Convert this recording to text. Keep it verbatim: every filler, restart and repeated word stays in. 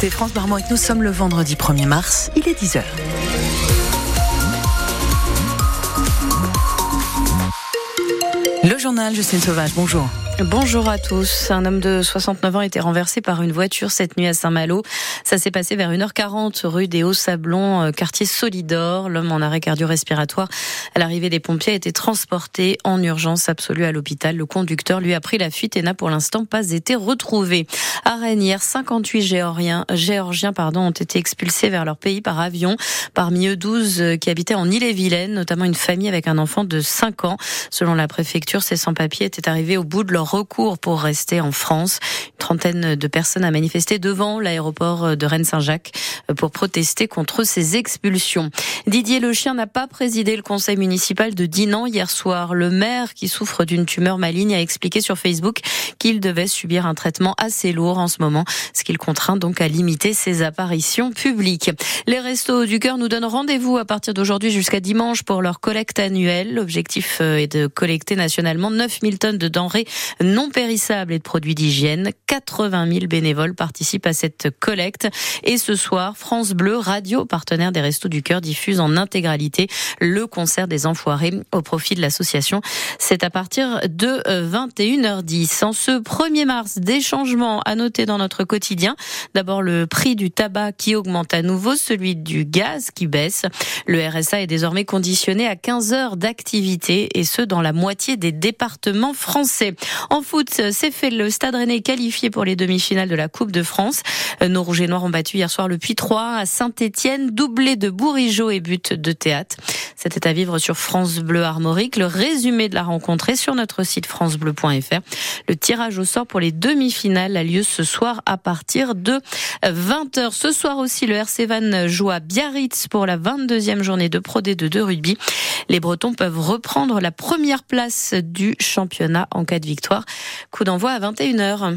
écoutez France Bleu Armorique, nous sommes le vendredi premier mars, il est dix heures. Le journal Justine Sauvage, bonjour. Bonjour à tous. Un homme de soixante-neuf ans a été renversé par une voiture cette nuit à Saint-Malo. Ça s'est passé vers une heure quarante rue des Hauts-Sablons, quartier Solidor. L'homme en arrêt cardio-respiratoire à l'arrivée des pompiers a été transporté en urgence absolue à l'hôpital. Le conducteur lui a pris la fuite et n'a pour l'instant pas été retrouvé. À Rennes, hier, cinquante-huit Géorgiens, Géorgiens pardon, ont été expulsés vers leur pays par avion. Parmi eux, douze qui habitaient en Ille-et-Vilaine, notamment une famille avec un enfant de cinq ans. Selon la préfecture, ces sans-papiers étaient arrivés au bout de leur recours pour rester en France. Une trentaine de personnes a manifesté devant l'aéroport de Rennes-Saint-Jacques pour protester contre ces expulsions. Didier Lechien n'a pas présidé le conseil municipal de Dinan hier soir. Le maire, qui souffre d'une tumeur maligne, a expliqué sur Facebook qu'il devait subir un traitement assez lourd en ce moment, ce qui le contraint donc à limiter ses apparitions publiques. Les Restos du Cœur nous donnent rendez-vous à partir d'aujourd'hui jusqu'à dimanche pour leur collecte annuelle. L'objectif est de collecter nationalement neuf mille tonnes de denrées non périssables et de produits d'hygiène. quatre-vingt mille bénévoles participent à cette collecte. Et ce soir, France Bleu, radio partenaire des Restos du Cœur, diffuse en intégralité le concert des Enfoirés au profit de l'association. C'est à partir de vingt et une heures dix. En ce premier mars, des changements à noter dans notre quotidien. D'abord, le prix du tabac qui augmente à nouveau, celui du gaz qui baisse. Le R S A est désormais conditionné à quinze heures d'activité, et ce, dans la moitié des départements français. En foot, c'est fait. Le Stade Rennais est qualifié pour les demi-finales de la Coupe de France. Nos Rouges et Noirs ont battu hier soir le Puy trois à Saint-Étienne, doublé de Bourrijo et but de Théâtre. C'était à vivre sur France Bleu Armorique. Le résumé de la rencontre est sur notre site francebleu point f r. Le tirage au sort pour les demi-finales a lieu ce soir à partir de vingt heures. Ce soir aussi, le R C Vannes joue à Biarritz pour la vingt-deuxième journée de Pro D deux de rugby. Les Bretons peuvent reprendre la première place du championnat en cas de victoire. Coup d'envoi à vingt et une heures.